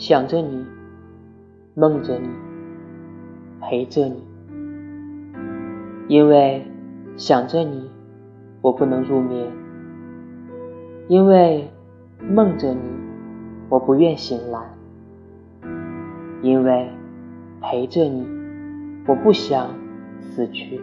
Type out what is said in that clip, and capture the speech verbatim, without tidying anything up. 想着你，梦着你，陪着你。因为想着你，我不能入眠；因为梦着你，我不愿醒来；因为陪着你，我不想死去。